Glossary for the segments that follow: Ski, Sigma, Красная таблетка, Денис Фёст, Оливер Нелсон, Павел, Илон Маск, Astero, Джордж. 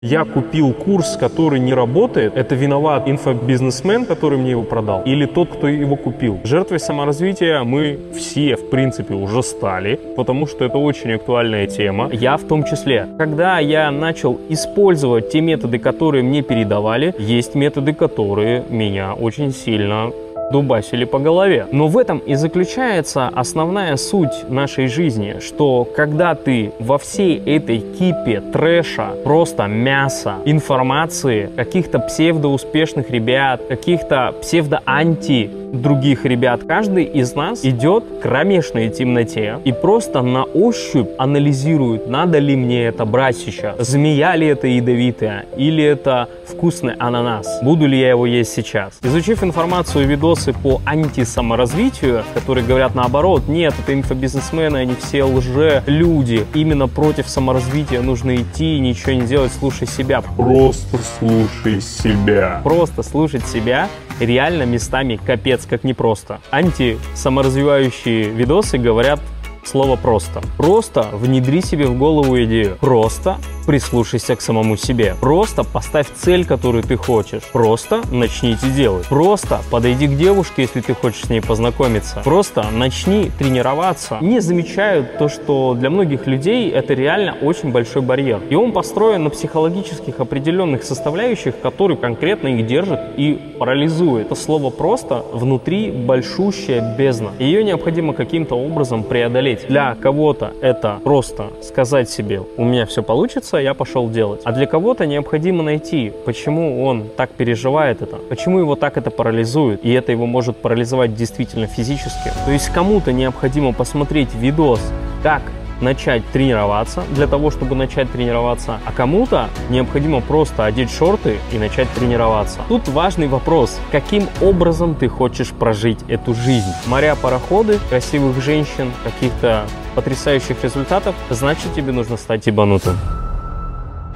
Я купил курс, который не работает. Это виноват инфобизнесмен, который мне его продал, или тот, кто его купил. Жертвой саморазвития мы все, в принципе, уже стали, потому что это очень актуальная тема. Я в том числе. Когда я начал использовать те методы, которые мне передавали, есть методы, которые меня очень сильно дубасили по голове. Но в этом и заключается основная суть нашей жизни, что когда ты во всей этой кипе трэша, просто мяса, информации, каких-то псевдоуспешных ребят, каких-то псевдоанти других ребят, каждый из нас идет к кромешной темноте и просто на ощупь анализирует, надо ли мне это брать сейчас, змея ли это ядовитая или это вкусный ананас, буду ли я его есть сейчас. Изучив информацию и видосы по антисаморазвитию, которые говорят наоборот, нет, это инфобизнесмены, они все лже-люди, именно против саморазвития нужно идти, ничего не делать, слушай себя. Просто слушай себя. Просто слушать себя реально местами капец как непросто. Антисаморазвивающие видосы говорят слово «просто». Просто внедри себе в голову идею. Просто прислушайся к самому себе. Просто поставь цель, которую ты хочешь. Просто начните делать. Просто подойди к девушке, если ты хочешь с ней познакомиться. Просто начни тренироваться. Не замечают то, что для многих людей это реально очень большой барьер. И он построен на психологических определенных составляющих, которые конкретно их держат и парализуют. Это слово «просто» внутри большущая бездна. Ее необходимо каким-то образом преодолеть. Для кого-то это просто сказать себе, у меня все получится, я пошел делать. А для кого-то необходимо найти, почему он так переживает это, почему его так это парализует, и это его может парализовать действительно физически. То есть кому-то необходимо посмотреть видос, как начать тренироваться, для того, чтобы начать тренироваться, а кому-то необходимо просто одеть шорты и начать тренироваться. Тут важный вопрос, каким образом ты хочешь прожить эту жизнь. Моря, пароходы, красивых женщин, каких-то потрясающих результатов, значит, тебе нужно стать ебанутым.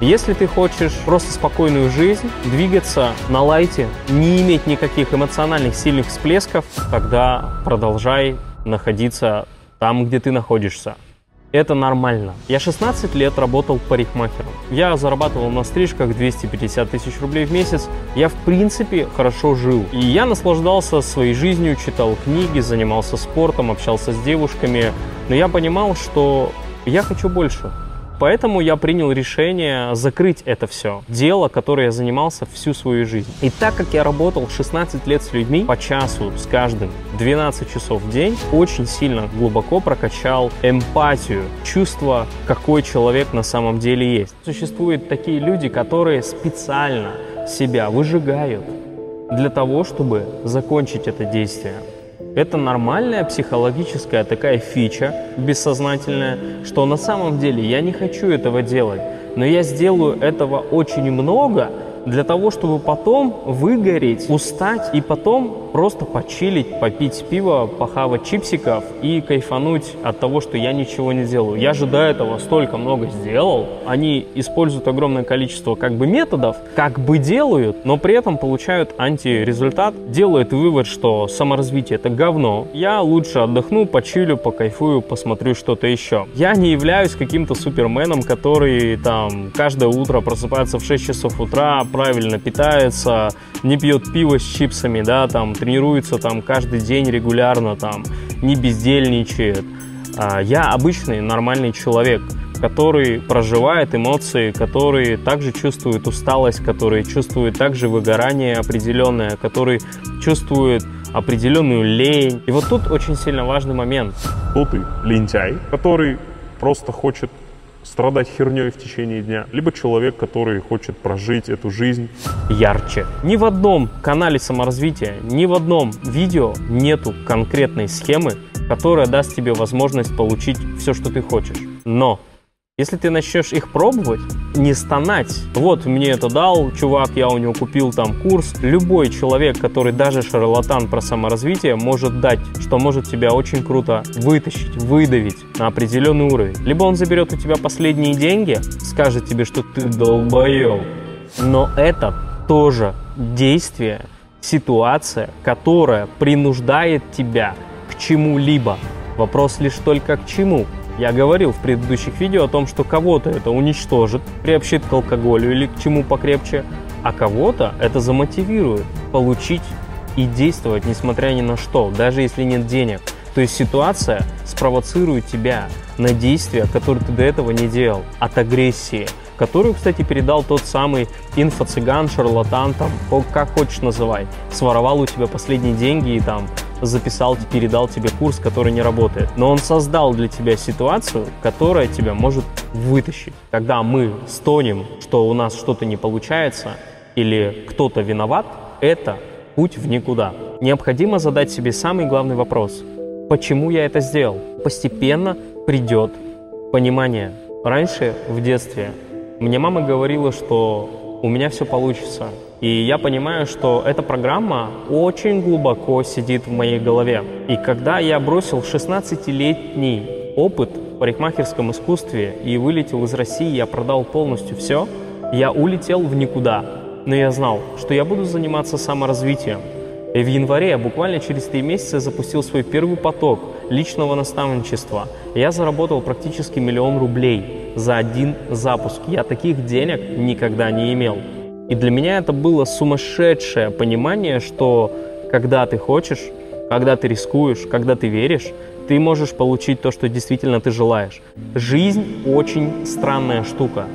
Если ты хочешь просто спокойную жизнь, двигаться на лайте, не иметь никаких эмоциональных сильных всплесков, тогда продолжай находиться там, где ты находишься. Это нормально. Я 16 лет работал парикмахером. Я зарабатывал на стрижках 250 тысяч рублей в месяц. Я, в принципе, хорошо жил. И я наслаждался своей жизнью, читал книги, занимался спортом, общался с девушками. Но я понимал, что я хочу больше. Поэтому я принял решение закрыть это все. Дело, которое я занимался всю свою жизнь. И так как я работал 16 лет с людьми, по часу с каждым, 12 часов в день, очень сильно глубоко прокачал эмпатию, чувство, какой человек на самом деле есть. Существуют такие люди, которые специально себя выжигают для того, чтобы закончить это действие. Это нормальная психологическая такая фича бессознательная, что на самом деле я не хочу этого делать, но я сделаю этого очень много для того, чтобы потом выгореть, устать и потом просто почилить, попить пиво, похавать чипсиков и кайфануть от того, что я ничего не делаю. Я же до этого столько много сделал. Они используют огромное количество как бы методов, как бы делают, но при этом получают антирезультат, делают вывод, что саморазвитие это говно. Я лучше отдохну, почилю, покайфую, посмотрю что-то еще. Я не являюсь каким-то суперменом, который там каждое утро просыпается в 6 часов утра, правильно питается, не пьет пиво с чипсами, да, там, тренируется там каждый день регулярно, там, не бездельничает. Я обычный нормальный человек, который проживает эмоции, который также чувствует усталость, который чувствует также выгорание определенное, который чувствует определенную лень. И вот тут очень сильно важный момент. Кто ты? Лентяй, который просто хочет страдать херней в течение дня, либо человек, который хочет прожить эту жизнь ярче. Ни в одном канале саморазвития, ни в одном видео нету конкретной схемы, которая даст тебе возможность получить все, что ты хочешь. Но если ты начнешь их пробовать, не стонать. Вот мне это дал чувак, я у него купил там курс. Любой человек, который даже шарлатан про саморазвитие, может дать, что может тебя очень круто вытащить, выдавить на определенный уровень. Либо он заберет у тебя последние деньги, скажет тебе, что ты долбоёб. Но это тоже действие, ситуация, которая принуждает тебя к чему-либо. Вопрос лишь только к чему. Я говорил в предыдущих видео о том, что кого-то это уничтожит, приобщит к алкоголю или к чему покрепче, а кого-то это замотивирует получить и действовать, несмотря ни на что, даже если нет денег. То есть ситуация спровоцирует тебя на действия, которые ты до этого не делал, от агрессии, которую, кстати, передал тот самый инфо-цыган, шарлатан, там, как хочешь называй, своровал у тебя последние деньги и там записал, передал тебе курс, который не работает. Но он создал для тебя ситуацию, которая тебя может вытащить. Когда мы стонем, что у нас что-то не получается или кто-то виноват, это путь в никуда. Необходимо задать себе самый главный вопрос. Почему я это сделал? Постепенно придет понимание. Раньше, в детстве, мне мама говорила, что у меня все получится. И я понимаю, что эта программа очень глубоко сидит в моей голове. И когда я бросил 16-летний опыт в парикмахерском искусстве и вылетел из России, я продал полностью все, я улетел в никуда. Но я знал, что я буду заниматься саморазвитием. И в январе, буквально через 3 месяца, запустил свой первый поток личного наставничества. Я заработал практически 1 000 000 рублей за один запуск. Я таких денег никогда не имел. И для меня это было сумасшедшее понимание, что когда ты хочешь, когда ты рискуешь, когда ты веришь, ты можешь получить то, что действительно ты желаешь. Жизнь очень странная штука.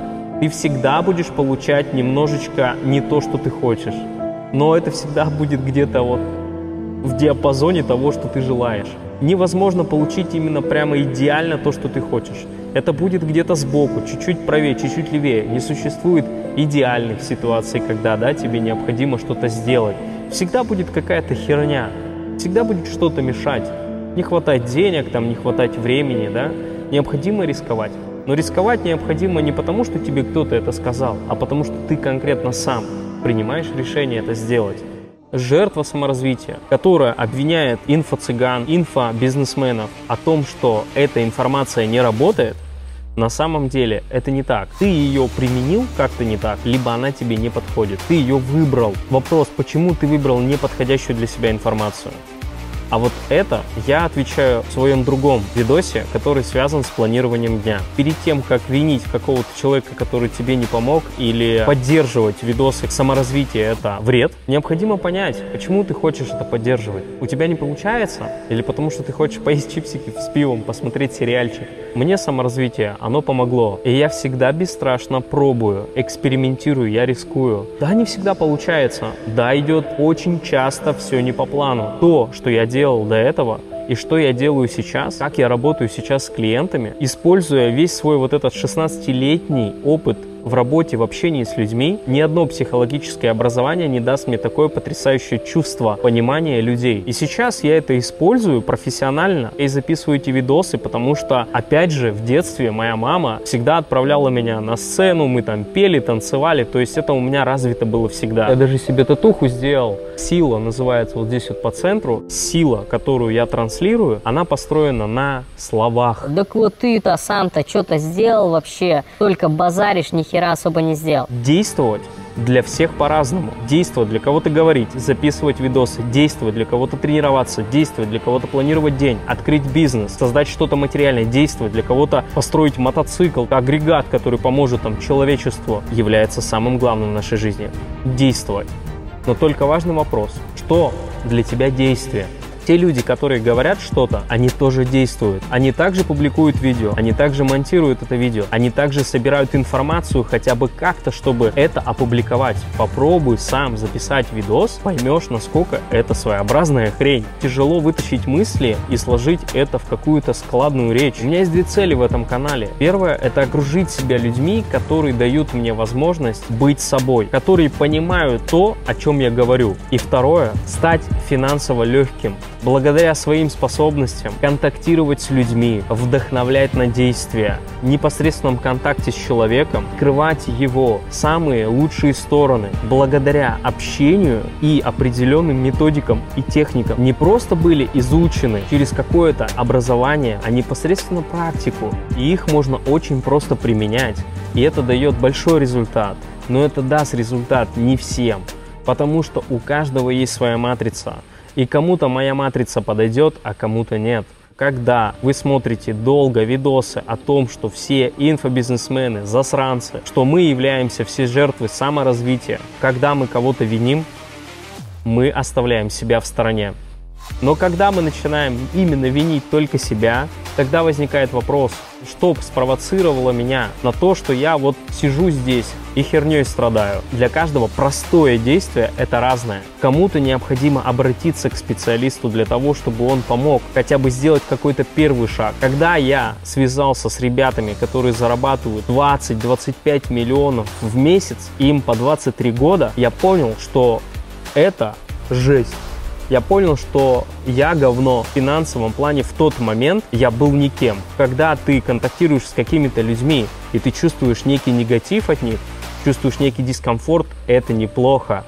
Ты всегда будешь получать немножечко не то, что ты хочешь. Но это всегда будет где-то вот в диапазоне того, что ты желаешь. Невозможно получить именно прямо идеально то, что ты хочешь. Это будет где-то сбоку, чуть-чуть правее, чуть-чуть левее. Не существует идеальных ситуаций, когда тебе необходимо что-то сделать. Всегда будет какая-то херня, всегда будет что-то мешать. Не хватать денег, там, не хватать времени, да? Необходимо рисковать. Но рисковать необходимо не потому, что тебе кто-то это сказал, а потому, что ты конкретно сам принимаешь решение это сделать. Жертва саморазвития, которая обвиняет инфо-цыган, инфо-бизнесменов о том, что эта информация не работает, на самом деле это не так. Ты ее применил как-то не так, либо она тебе не подходит. Ты ее выбрал. Вопрос, почему ты выбрал неподходящую для себя информацию? А вот это я отвечаю в своем другом видосе, который связан с планированием дня. Перед тем, как винить какого-то человека, который тебе не помог, или поддерживать видосы саморазвития — это вред, необходимо понять, почему ты хочешь это поддерживать. У тебя не получается? Или потому что ты хочешь поесть чипсики с пивом, посмотреть сериальчик? Мне саморазвитие, оно помогло. И я всегда бесстрашно пробую, экспериментирую, я рискую. Да, не всегда получается. Да, идет очень часто все не по плану. То, что я делал до этого и что я делаю сейчас, как я работаю сейчас с клиентами, используя весь свой вот этот 16-летний опыт в работе, в общении с людьми, ни одно психологическое образование не даст мне такое потрясающее чувство понимания людей. И сейчас я это использую профессионально и записываю эти видосы, потому что, опять же, в детстве моя мама всегда отправляла меня на сцену, мы там пели, танцевали, то есть это у меня развито было всегда. Я даже себе татуху сделал. Сила называется вот здесь вот по центру. Сила, которую я транслирую, она построена на словах. Да вот ты-то сам-то что-то сделал вообще, только базаришь, ни хера особо не сделал. Действовать для всех по-разному. Действовать для кого-то говорить, записывать видосы, действовать для кого-то тренироваться, действовать для кого-то планировать день, открыть бизнес, создать что-то материальное, действовать для кого-то построить мотоцикл, агрегат, который поможет там человечеству, является самым главным в нашей жизни. Действовать. Но только важный вопрос, что для тебя действие? Те люди, которые говорят что-то, они тоже действуют. Они также публикуют видео, они также монтируют это видео, они также собирают информацию хотя бы как-то, чтобы это опубликовать. Попробуй сам записать видос, поймешь, насколько это своеобразная хрень. Тяжело вытащить мысли и сложить это в какую-то складную речь. У меня есть 2 цели в этом канале. Первое – это окружить себя людьми, которые дают мне возможность быть собой, которые понимают то, о чем я говорю. И второе – стать финансово легким. Благодаря своим способностям контактировать с людьми, вдохновлять на действия, в непосредственном контакте с человеком, открывать его самые лучшие стороны, благодаря общению и определенным методикам и техникам, не просто были изучены через какое-то образование, а непосредственно практику. И их можно очень просто применять. И это дает большой результат. Но это даст результат не всем, потому что у каждого есть своя матрица. И кому-то моя матрица подойдет, а кому-то нет. когда вы смотрите долго видосы о том, что все инфобизнесмены засранцы, что мы являемся все жертвы саморазвития, когда мы кого-то виним, мы оставляем себя в стороне. Но когда мы начинаем именно винить только себя, тогда возникает вопрос, что спровоцировало меня на то, что я вот сижу здесь и херней страдаю. Для каждого простое действие – это разное. Кому-то необходимо обратиться к специалисту для того, чтобы он помог, хотя бы сделать какой-то первый шаг. Когда я связался с ребятами, которые зарабатывают 20-25 миллионов в месяц, им по 23 года, я понял, что это жесть. Я понял, что я говно в финансовом плане. В тот момент я был никем. Когда ты контактируешь с какими-то людьми, и ты чувствуешь некий негатив от них, чувствуешь некий дискомфорт, это неплохо.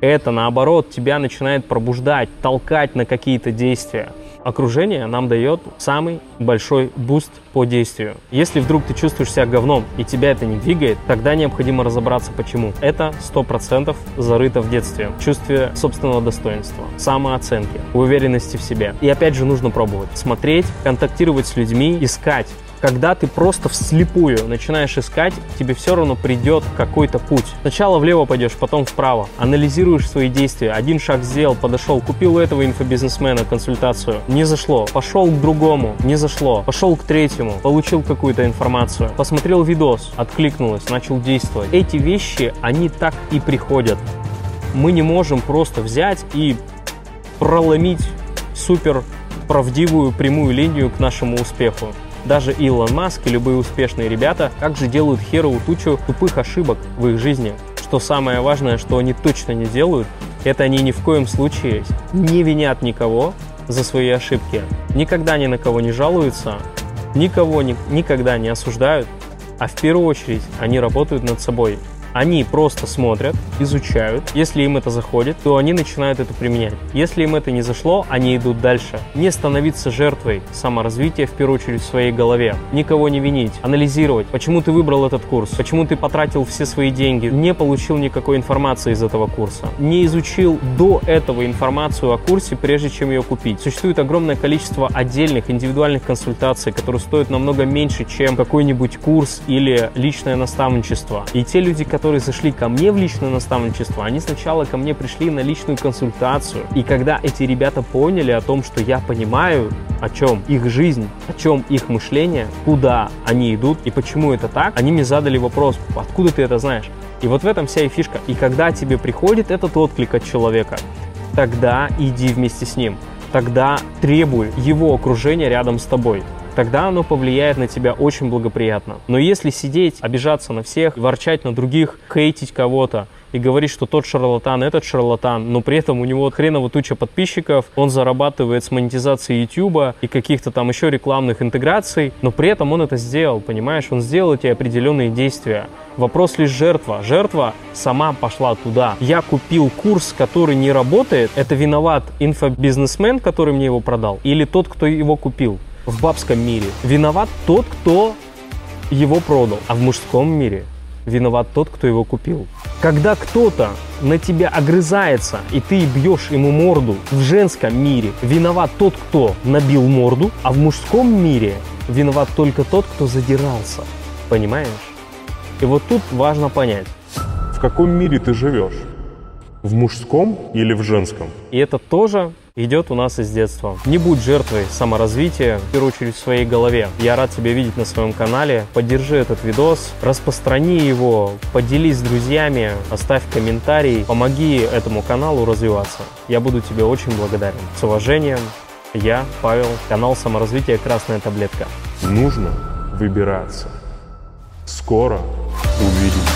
Это, наоборот, тебя начинает пробуждать, толкать на какие-то действия. Окружение нам дает самый большой буст по действию. Если вдруг ты чувствуешь себя говном и тебя это не двигает, тогда необходимо разобраться, почему. Это 100% зарыто в детстве. Чувстве собственного достоинства, самооценки, уверенности в себе. И опять же нужно пробовать. Смотреть, контактировать с людьми, искать. Когда ты просто вслепую начинаешь искать, тебе все равно придет какой-то путь. Сначала влево пойдешь, потом вправо. Анализируешь свои действия. Один шаг сделал, подошел, купил у этого инфобизнесмена консультацию. Не зашло. Пошел к другому. Не зашло. Пошел к третьему. Получил какую-то информацию. Посмотрел видос. Откликнулось. Начал действовать. Эти вещи, они так и приходят. Мы не можем просто взять и проломить супер правдивую прямую линию к нашему успеху. Даже Илон Маск и любые успешные ребята также делают херовую тучу тупых ошибок в их жизни. Что самое важное, что они точно не делают, это они ни в коем случае не винят никого за свои ошибки. Никогда ни на кого не жалуются, никого никогда не осуждают, а в первую очередь они работают над собой. Они просто смотрят, изучают. Если им это заходит, то они начинают это применять. Если им это не зашло, они идут дальше. Не становиться жертвой саморазвития, в первую очередь, в своей голове. Никого не винить. Анализировать, почему ты выбрал этот курс, почему ты потратил все свои деньги, не получил никакой информации из этого курса, не изучил до этого информацию о курсе, прежде чем ее купить. Существует огромное количество отдельных, индивидуальных консультаций, которые стоят намного меньше, чем какой-нибудь курс или личное наставничество. И те люди, которые зашли ко мне в личное наставничество, они сначала ко мне пришли на личную консультацию. И когда эти ребята поняли о том, что я понимаю, о чем их жизнь, о чем их мышление, куда они идут и почему это так, они мне задали вопрос, откуда ты это знаешь? И вот в этом вся и фишка. И когда тебе приходит этот отклик от человека, тогда иди вместе с ним, тогда требуй его окружения рядом с тобой. Тогда оно повлияет на тебя очень благоприятно. Но если сидеть, обижаться на всех, ворчать на других, хейтить кого-то и говорить, что тот шарлатан, этот шарлатан, но при этом у него хреново туча подписчиков, он зарабатывает с монетизации YouTube и каких-то там еще рекламных интеграций, но при этом он это сделал, понимаешь? Он сделал эти определенные действия. Вопрос лишь жертва. Жертва сама пошла туда. Я купил курс, который не работает. Это виноват инфобизнесмен, который мне его продал, или тот, кто его купил? В бабском мире виноват тот, кто его продал, а в мужском мире виноват тот, кто его купил. Когда кто-то на тебя огрызается, и ты бьешь ему морду, в женском мире виноват тот, кто набил морду, а в мужском мире виноват только тот, кто задирался. Понимаешь? И вот тут важно понять, в каком мире ты живешь. В мужском или в женском? И это тоже идет у нас из детства. Не будь жертвой саморазвития, в первую очередь в своей голове. Я рад тебя видеть на своем канале. Поддержи этот видос, распространи его, поделись с друзьями, оставь комментарий, помоги этому каналу развиваться. Я буду тебе очень благодарен. С уважением, я, Павел, канал саморазвития «Красная таблетка». Нужно выбираться. Скоро увидимся.